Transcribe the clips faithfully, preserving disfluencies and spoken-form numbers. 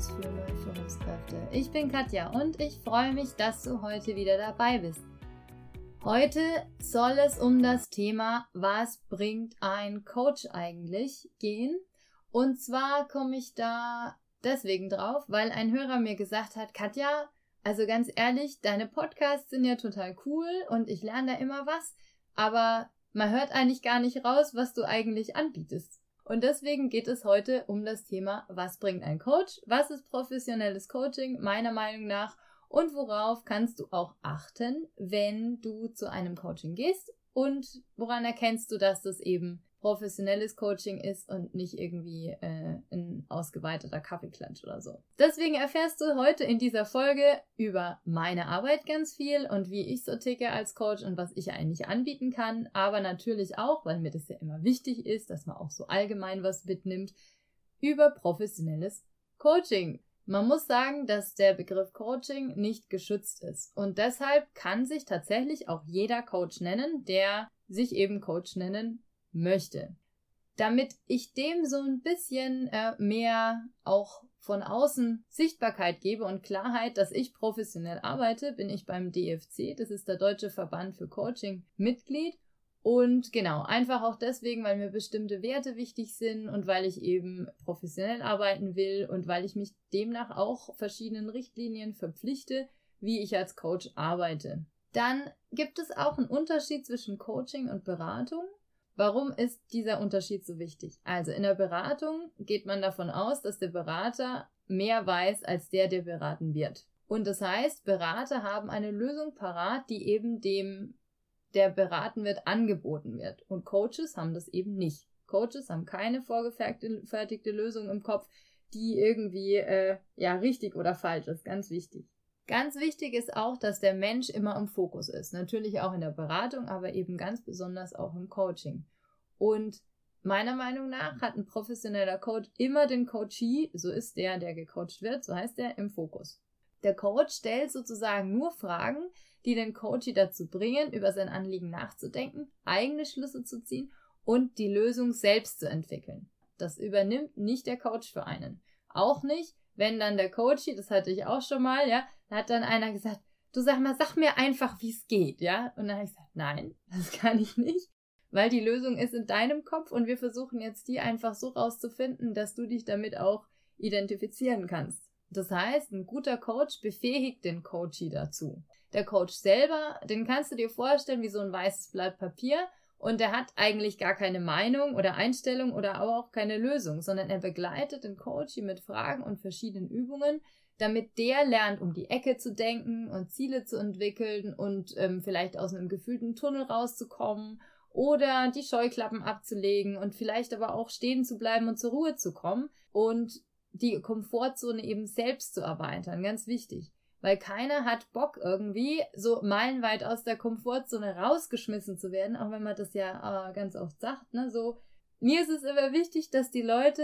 Abends für neue Führungskräfte. Ich bin Katja und ich freue mich, dass du heute wieder dabei bist. Heute soll es um das Thema, was bringt ein Coach eigentlich, gehen. Und zwar komme ich da deswegen drauf, weil ein Hörer mir gesagt hat, Katja, also ganz ehrlich, deine Podcasts sind ja total cool und ich lerne da immer was, aber man hört eigentlich gar nicht raus, was du eigentlich anbietest. Und deswegen geht es heute um das Thema, was bringt ein Coach, was ist professionelles Coaching meiner Meinung nach und worauf kannst du auch achten, wenn du zu einem Coaching gehst und woran erkennst du, dass das eben professionelles Coaching ist und nicht irgendwie äh, ein ausgeweiteter Kaffeeklatsch oder so. Deswegen erfährst du heute in dieser Folge über meine Arbeit ganz viel und wie ich so ticke als Coach und was ich eigentlich anbieten kann, aber natürlich auch, weil mir das ja immer wichtig ist, dass man auch so allgemein was mitnimmt, über professionelles Coaching. Man muss sagen, dass der Begriff Coaching nicht geschützt ist und deshalb kann sich tatsächlich auch jeder Coach nennen, der sich eben Coach nennen möchte. Damit ich dem so ein bisschen äh, mehr auch von außen Sichtbarkeit gebe und Klarheit, dass ich professionell arbeite, bin ich beim D F C, das ist der Deutsche Verband für Coaching, Mitglied. Und genau, einfach auch deswegen, weil mir bestimmte Werte wichtig sind und weil ich eben professionell arbeiten will und weil ich mich demnach auch verschiedenen Richtlinien verpflichte, wie ich als Coach arbeite. Dann gibt es auch einen Unterschied zwischen Coaching und Beratung. Warum ist dieser Unterschied so wichtig? Also in der Beratung geht man davon aus, dass der Berater mehr weiß als der, der beraten wird. Und das heißt, Berater haben eine Lösung parat, die eben dem, der beraten wird, angeboten wird. Und Coaches haben das eben nicht. Coaches haben keine vorgefertigte Lösung im Kopf, die irgendwie äh, ja richtig oder falsch ist. Ganz wichtig. Ganz wichtig ist auch, dass der Mensch immer im Fokus ist. Natürlich auch in der Beratung, aber eben ganz besonders auch im Coaching. Und meiner Meinung nach hat ein professioneller Coach immer den Coachee, so ist der, der gecoacht wird, so heißt er, im Fokus. Der Coach stellt sozusagen nur Fragen, die den Coachee dazu bringen, über sein Anliegen nachzudenken, eigene Schlüsse zu ziehen und die Lösung selbst zu entwickeln. Das übernimmt nicht der Coach für einen. Auch nicht, wenn dann der Coachee, das hatte ich auch schon mal, ja, da hat dann einer gesagt, du sag mal, sag mir einfach, wie es geht, ja? Und dann habe ich gesagt, nein, das kann ich nicht, weil die Lösung ist in deinem Kopf und wir versuchen jetzt die einfach so rauszufinden, dass du dich damit auch identifizieren kannst. Das heißt, ein guter Coach befähigt den Coachee dazu. Der Coach selber, den kannst du dir vorstellen wie so ein weißes Blatt Papier und der hat eigentlich gar keine Meinung oder Einstellung oder aber auch keine Lösung, sondern er begleitet den Coachee mit Fragen und verschiedenen Übungen, damit der lernt, um die Ecke zu denken und Ziele zu entwickeln und ähm, vielleicht aus einem gefühlten Tunnel rauszukommen oder die Scheuklappen abzulegen und vielleicht aber auch stehen zu bleiben und zur Ruhe zu kommen und die Komfortzone eben selbst zu erweitern, ganz wichtig. Weil keiner hat Bock irgendwie, so meilenweit aus der Komfortzone rausgeschmissen zu werden, auch wenn man das ja äh, ganz oft sagt, ne? So, mir ist es immer wichtig, dass die Leute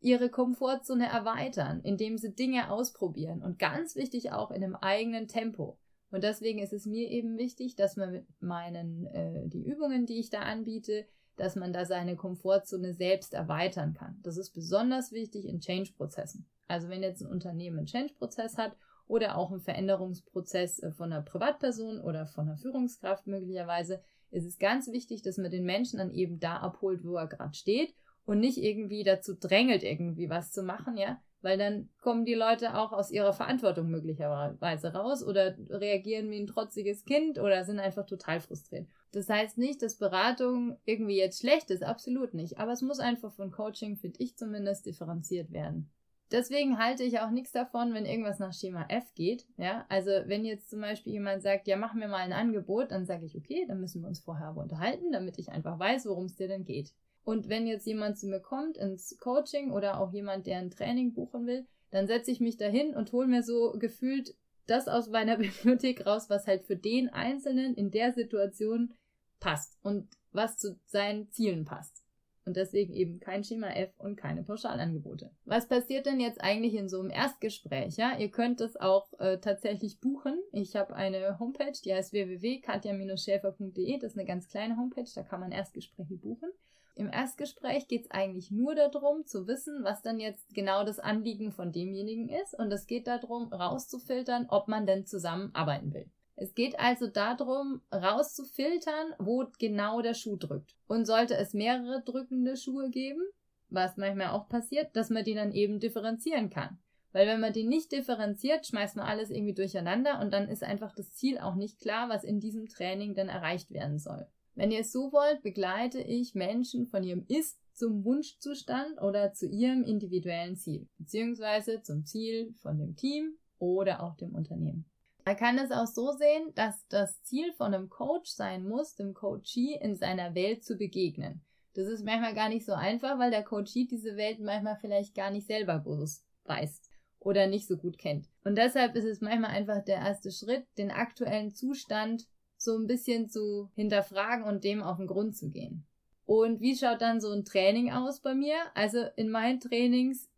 ihre Komfortzone erweitern, indem sie Dinge ausprobieren und ganz wichtig auch in einem eigenen Tempo. Und deswegen ist es mir eben wichtig, dass man mit meinen, äh, die Übungen, die ich da anbiete, dass man da seine Komfortzone selbst erweitern kann. Das ist besonders wichtig in Change-Prozessen. Also wenn jetzt ein Unternehmen einen Change-Prozess hat oder auch einen Veränderungsprozess von einer Privatperson oder von einer Führungskraft möglicherweise, ist es ganz wichtig, dass man den Menschen dann eben da abholt, wo er gerade steht und nicht irgendwie dazu drängelt, irgendwie was zu machen, ja, weil dann kommen die Leute auch aus ihrer Verantwortung möglicherweise raus oder reagieren wie ein trotziges Kind oder sind einfach total frustriert. Das heißt nicht, dass Beratung irgendwie jetzt schlecht ist, absolut nicht, aber es muss einfach von Coaching, finde ich zumindest, differenziert werden. Deswegen halte ich auch nichts davon, wenn irgendwas nach Schema F geht, ja, also wenn jetzt zum Beispiel jemand sagt, ja, mach mir mal ein Angebot, dann sage ich, okay, dann müssen wir uns vorher aber unterhalten, damit ich einfach weiß, worum es dir denn geht. Und wenn jetzt jemand zu mir kommt ins Coaching oder auch jemand, der ein Training buchen will, dann setze ich mich dahin und hole mir so gefühlt das aus meiner Bibliothek raus, was halt für den Einzelnen in der Situation passt und was zu seinen Zielen passt. Und deswegen eben kein Schema F und keine Pauschalangebote. Was passiert denn jetzt eigentlich in so einem Erstgespräch? Ja, ihr könnt das auch äh, tatsächlich buchen. Ich habe eine Homepage, die heißt w w w punkt katja schäfer punkt de. Das ist eine ganz kleine Homepage, da kann man Erstgespräche buchen. Im Erstgespräch geht es eigentlich nur darum, zu wissen, was dann jetzt genau das Anliegen von demjenigen ist. Und es geht darum, rauszufiltern, ob man denn zusammenarbeiten will. Es geht also darum, rauszufiltern, wo genau der Schuh drückt. Und sollte es mehrere drückende Schuhe geben, was manchmal auch passiert, dass man die dann eben differenzieren kann. Weil wenn man die nicht differenziert, schmeißt man alles irgendwie durcheinander und dann ist einfach das Ziel auch nicht klar, was in diesem Training dann erreicht werden soll. Wenn ihr es so wollt, begleite ich Menschen von ihrem Ist zum Wunschzustand oder zu ihrem individuellen Ziel, beziehungsweise zum Ziel von dem Team oder auch dem Unternehmen. Man kann es auch so sehen, dass das Ziel von einem Coach sein muss, dem Coachee in seiner Welt zu begegnen. Das ist manchmal gar nicht so einfach, weil der Coachee diese Welt manchmal vielleicht gar nicht selber bewusst weiß oder nicht so gut kennt. Und deshalb ist es manchmal einfach der erste Schritt, den aktuellen Zustand so ein bisschen zu hinterfragen und dem auf den Grund zu gehen. Und wie schaut dann so ein Training aus bei mir? Also in meinen Trainings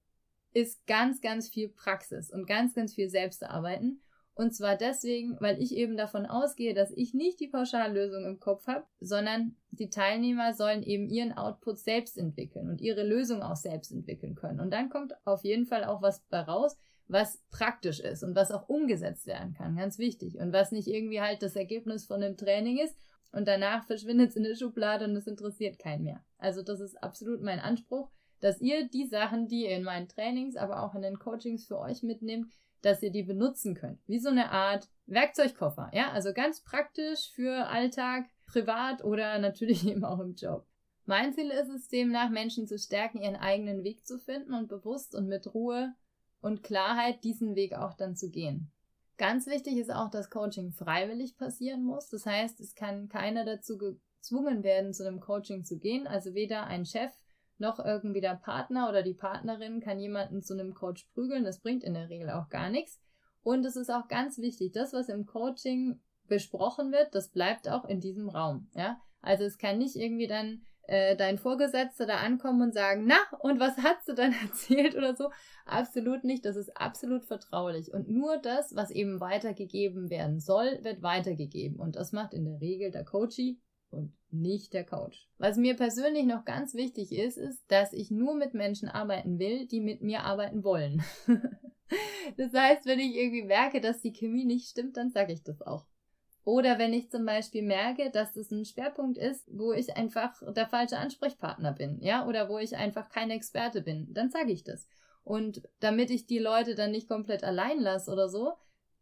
ist ganz, ganz viel Praxis und ganz, ganz viel Selbstarbeiten. Und zwar deswegen, weil ich eben davon ausgehe, dass ich nicht die Pauschallösung im Kopf habe, sondern die Teilnehmer sollen eben ihren Output selbst entwickeln und ihre Lösung auch selbst entwickeln können. Und dann kommt auf jeden Fall auch was bei raus, was praktisch ist und was auch umgesetzt werden kann, ganz wichtig. Und was nicht irgendwie halt das Ergebnis von einem Training ist und danach verschwindet es in der Schublade und es interessiert keinen mehr. Also das ist absolut mein Anspruch, dass ihr die Sachen, die ihr in meinen Trainings, aber auch in den Coachings für euch mitnehmt, dass ihr die benutzen könnt. Wie so eine Art Werkzeugkoffer, ja, also ganz praktisch für Alltag, privat oder natürlich eben auch im Job. Mein Ziel ist es demnach, Menschen zu stärken, ihren eigenen Weg zu finden und bewusst und mit Ruhe und Klarheit diesen Weg auch dann zu gehen. Ganz wichtig ist auch, dass Coaching freiwillig passieren muss. Das heißt, es kann keiner dazu gezwungen werden, zu einem Coaching zu gehen. Also weder ein Chef noch irgendwie der Partner oder die Partnerin kann jemanden zu einem Coach prügeln. Das bringt in der Regel auch gar nichts. Und es ist auch ganz wichtig, das, was im Coaching besprochen wird, das bleibt auch in diesem Raum. Ja? Also es kann nicht irgendwie dann äh, dein Vorgesetzter da ankommen und sagen, na, und was hast du dann erzählt oder so? Absolut nicht. Das ist absolut vertraulich. Und nur das, was eben weitergegeben werden soll, wird weitergegeben. Und das macht in der Regel der Coachee und nicht der Coach. Was mir persönlich noch ganz wichtig ist, ist, dass ich nur mit Menschen arbeiten will, die mit mir arbeiten wollen. Das heißt, wenn ich irgendwie merke, dass die Chemie nicht stimmt, dann sage ich das auch. Oder wenn ich zum Beispiel merke, dass es ein Schwerpunkt ist, wo ich einfach der falsche Ansprechpartner bin, ja, oder wo ich einfach kein Experte bin, dann sage ich das. Und damit ich die Leute dann nicht komplett allein lasse oder so,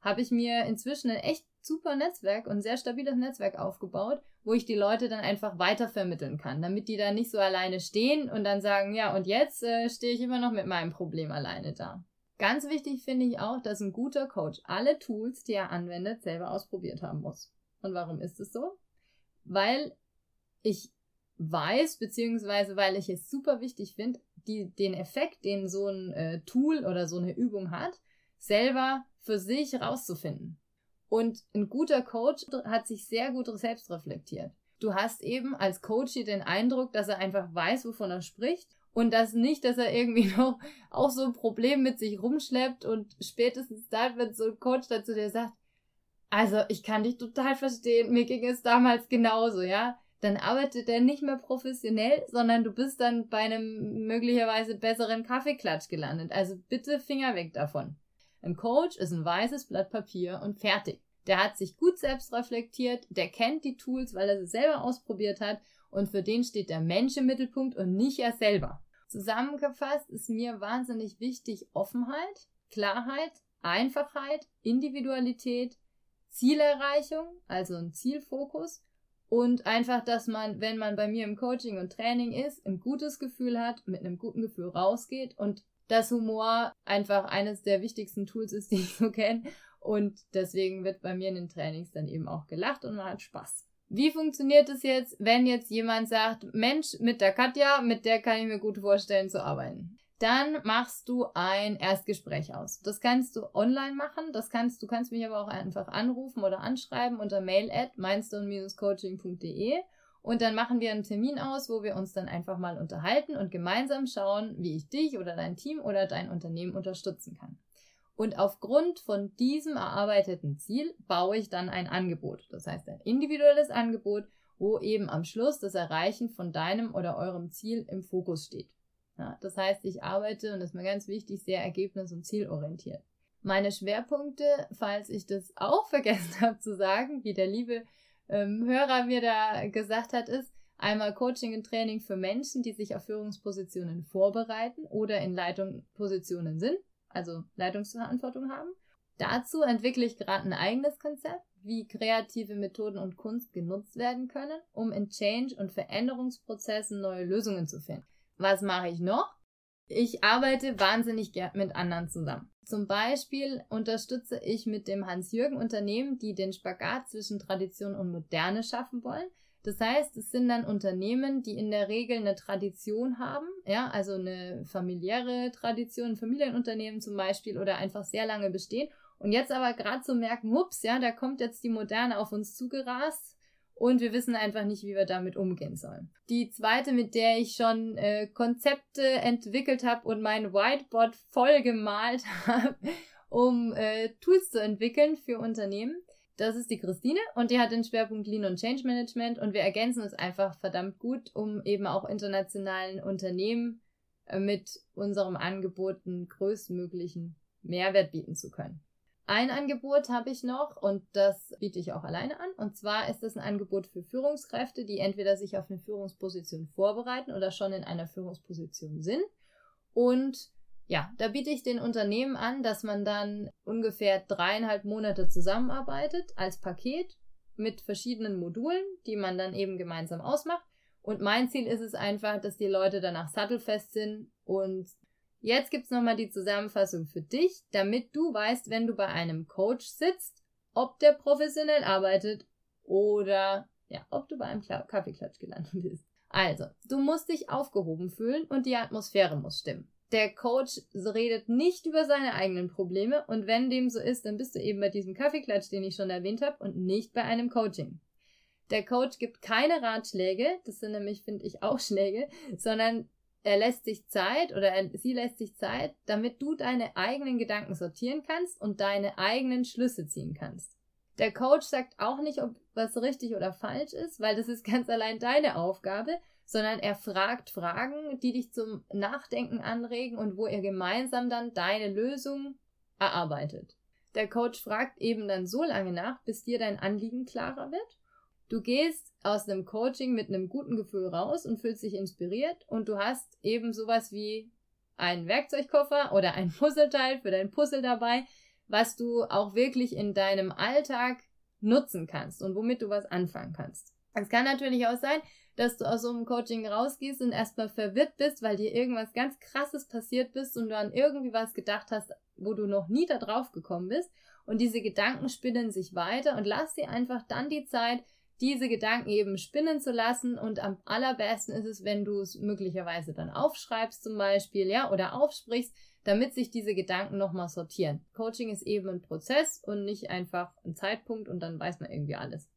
habe ich mir inzwischen ein echt super Netzwerk und ein sehr stabiles Netzwerk aufgebaut, wo ich die Leute dann einfach weitervermitteln kann, damit die da nicht so alleine stehen und dann sagen, ja, und jetzt äh, stehe ich immer noch mit meinem Problem alleine da. Ganz wichtig finde ich auch, dass ein guter Coach alle Tools, die er anwendet, selber ausprobiert haben muss. Und warum ist es so? Weil ich weiß, beziehungsweise weil ich es super wichtig finde, den Effekt, den so ein äh, Tool oder so eine Übung hat, selber für sich rauszufinden. Und ein guter Coach hat sich sehr gut selbst reflektiert. Du hast eben als Coach den Eindruck, dass er einfach weiß, wovon er spricht und dass nicht, dass er irgendwie noch auch so ein Problem mit sich rumschleppt und spätestens dann wird so ein Coach dazu, der sagt, also ich kann dich total verstehen, mir ging es damals genauso, ja. Dann arbeitet er nicht mehr professionell, sondern du bist dann bei einem möglicherweise besseren Kaffeeklatsch gelandet. Also bitte Finger weg davon. Ein Coach ist ein weißes Blatt Papier und fertig. Der hat sich gut selbst reflektiert, der kennt die Tools, weil er sie selber ausprobiert hat und für den steht der Mensch im Mittelpunkt und nicht er selber. Zusammengefasst ist mir wahnsinnig wichtig Offenheit, Klarheit, Einfachheit, Individualität, Zielerreichung, also ein Zielfokus und einfach, dass man, wenn man bei mir im Coaching und Training ist, ein gutes Gefühl hat, mit einem guten Gefühl rausgeht und dass Humor einfach eines der wichtigsten Tools ist, die ich so kenne. Und deswegen wird bei mir in den Trainings dann eben auch gelacht und man hat Spaß. Wie funktioniert es jetzt, wenn jetzt jemand sagt, Mensch, mit der Katja, mit der kann ich mir gut vorstellen zu arbeiten? Dann machst du ein Erstgespräch aus. Das kannst du online machen, das kannst du kannst mich aber auch einfach anrufen oder anschreiben unter mail at mindstone dash coaching punkt de. Und dann machen wir einen Termin aus, wo wir uns dann einfach mal unterhalten und gemeinsam schauen, wie ich dich oder dein Team oder dein Unternehmen unterstützen kann. Und aufgrund von diesem erarbeiteten Ziel baue ich dann ein Angebot, das heißt ein individuelles Angebot wo eben am Schluss das Erreichen von deinem oder eurem Ziel im Fokus steht. Ja, das heißt, ich arbeite, und das ist mir ganz wichtig, sehr ergebnis- und zielorientiert. Meine Schwerpunkte, falls ich das auch vergessen habe zu sagen, wie der liebe ähm, Hörer mir da gesagt hat, ist einmal Coaching und Training für Menschen, die sich auf Führungspositionen vorbereiten oder in Leitungspositionen sind, also Leitungsverantwortung haben. Dazu entwickle ich gerade ein eigenes Konzept, wie kreative Methoden und Kunst genutzt werden können, um in Change- und Veränderungsprozessen neue Lösungen zu finden. Was mache ich noch? Ich arbeite wahnsinnig gern mit anderen zusammen. Zum Beispiel unterstütze ich mit dem Hans-Jürgen Unternehmen, die den Spagat zwischen Tradition und Moderne schaffen wollen. Das heißt, es sind dann Unternehmen, die in der Regel eine Tradition haben, ja, also eine familiäre Tradition, ein Familienunternehmen zum Beispiel, oder einfach sehr lange bestehen. Und jetzt aber gerade so merken, ups, ja, da kommt jetzt die Moderne auf uns zugerast. Und wir wissen einfach nicht, wie wir damit umgehen sollen. Die zweite, mit der ich schon äh, Konzepte entwickelt habe und mein Whiteboard voll gemalt habe, um äh, Tools zu entwickeln für Unternehmen, das ist die Christine. Und die hat den Schwerpunkt Lean und Change Management. Und wir ergänzen es einfach verdammt gut, um eben auch internationalen Unternehmen äh, mit unserem Angebot einen größtmöglichen Mehrwert bieten zu können. Ein Angebot habe ich noch, und das biete ich auch alleine an. Und zwar ist es ein Angebot für Führungskräfte, die entweder sich auf eine Führungsposition vorbereiten oder schon in einer Führungsposition sind. Und ja, da biete ich den Unternehmen an, dass man dann ungefähr dreieinhalb Monate zusammenarbeitet als Paket mit verschiedenen Modulen, die man dann eben gemeinsam ausmacht. Und mein Ziel ist es einfach, dass die Leute danach sattelfest sind. Und jetzt gibt's nochmal die Zusammenfassung für dich, damit du weißt, wenn du bei einem Coach sitzt, ob der professionell arbeitet oder ja, ob du bei einem Kaffeeklatsch gelandet bist. Also, du musst dich aufgehoben fühlen und die Atmosphäre muss stimmen. Der Coach redet nicht über seine eigenen Probleme, und wenn dem so ist, dann bist du eben bei diesem Kaffeeklatsch, den ich schon erwähnt habe, und nicht bei einem Coaching. Der Coach gibt keine Ratschläge, das sind nämlich, finde ich, auch Schläge, sondern er lässt sich Zeit oder er, sie lässt sich Zeit, damit du deine eigenen Gedanken sortieren kannst und deine eigenen Schlüsse ziehen kannst. Der Coach sagt auch nicht, ob was richtig oder falsch ist, weil das ist ganz allein deine Aufgabe, sondern er fragt Fragen, die dich zum Nachdenken anregen und wo ihr gemeinsam dann deine Lösung erarbeitet. Der Coach fragt eben dann so lange nach, bis dir dein Anliegen klarer wird. Du gehst aus einem Coaching mit einem guten Gefühl raus und fühlst dich inspiriert, und du hast eben sowas wie einen Werkzeugkoffer oder ein Puzzleteil für dein Puzzle dabei, was du auch wirklich in deinem Alltag nutzen kannst und womit du was anfangen kannst. Es kann natürlich auch sein, dass du aus so einem Coaching rausgehst und erstmal verwirrt bist, weil dir irgendwas ganz Krasses passiert bist und du an irgendwie was gedacht hast, wo du noch nie da drauf gekommen bist, und diese Gedanken spinnen sich weiter, und lass dir einfach dann die Zeit, diese Gedanken eben spinnen zu lassen, und am allerbesten ist es, wenn du es möglicherweise dann aufschreibst zum Beispiel, ja, oder aufsprichst, damit sich diese Gedanken nochmal sortieren. Coaching ist eben ein Prozess und nicht einfach ein Zeitpunkt und dann weiß man irgendwie alles.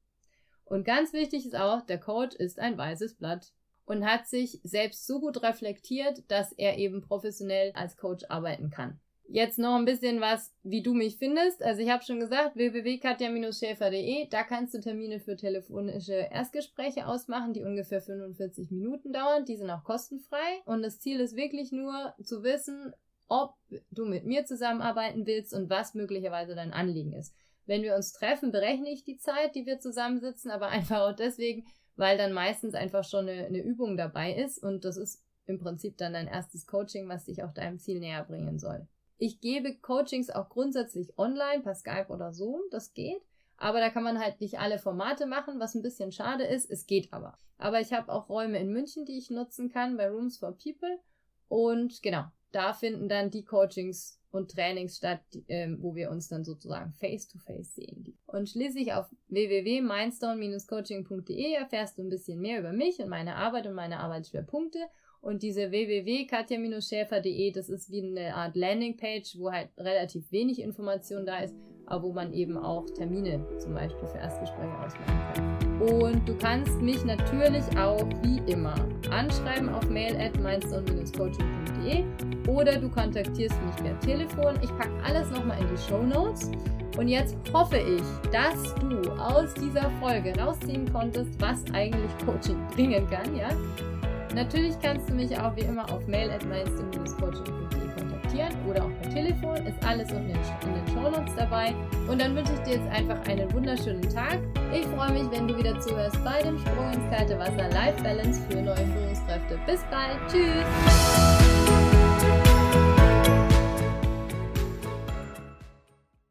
Und ganz wichtig ist auch, der Coach ist ein weißes Blatt und hat sich selbst so gut reflektiert, dass er eben professionell als Coach arbeiten kann. Jetzt noch ein bisschen was, wie du mich findest. Also ich habe schon gesagt, w w w punkt katja schäfer punkt d e, da kannst du Termine für telefonische Erstgespräche ausmachen, die ungefähr fünfundvierzig Minuten dauern. Die sind auch kostenfrei, und das Ziel ist wirklich nur zu wissen, ob du mit mir zusammenarbeiten willst und was möglicherweise dein Anliegen ist. Wenn wir uns treffen, berechne ich die Zeit, die wir zusammensitzen, aber einfach auch deswegen, weil dann meistens einfach schon eine, eine Übung dabei ist, und das ist im Prinzip dann dein erstes Coaching, was dich auch deinem Ziel näher bringen soll. Ich gebe Coachings auch grundsätzlich online, per Skype oder Zoom, das geht. Aber da kann man halt nicht alle Formate machen, was ein bisschen schade ist, es geht aber. Aber ich habe auch Räume in München, die ich nutzen kann, bei Rooms for People. Und genau, da finden dann die Coachings und Trainings statt, die, äh, wo wir uns dann sozusagen face-to-face sehen. Und schließlich auf w w w punkt mindstone dash coaching punkt d e erfährst du ein bisschen mehr über mich und meine Arbeit und meine Arbeitsschwerpunkte. Und diese w w w punkt katja schäfer punkt d e, das ist wie eine Art Landingpage, wo halt relativ wenig Information da ist, aber wo man eben auch Termine zum Beispiel für Erstgespräche ausmachen kann. Und du kannst mich natürlich auch wie immer anschreiben auf mail at mindstone dash coaching punkt d e oder du kontaktierst mich per Telefon. Ich packe alles nochmal in die Shownotes. Und jetzt hoffe ich, dass du aus dieser Folge rausziehen konntest, was eigentlich Coaching bringen kann, ja? Natürlich kannst du mich auch wie immer auf mail at mainstream dash coaching punkt de kontaktieren oder auch per Telefon, ist alles noch in den Shownotes dabei. Und dann wünsche ich dir jetzt einfach einen wunderschönen Tag. Ich freue mich, wenn du wieder zuhörst bei dem Sprung ins kalte Wasser Life Balance für neue Führungskräfte. Bis bald, tschüss!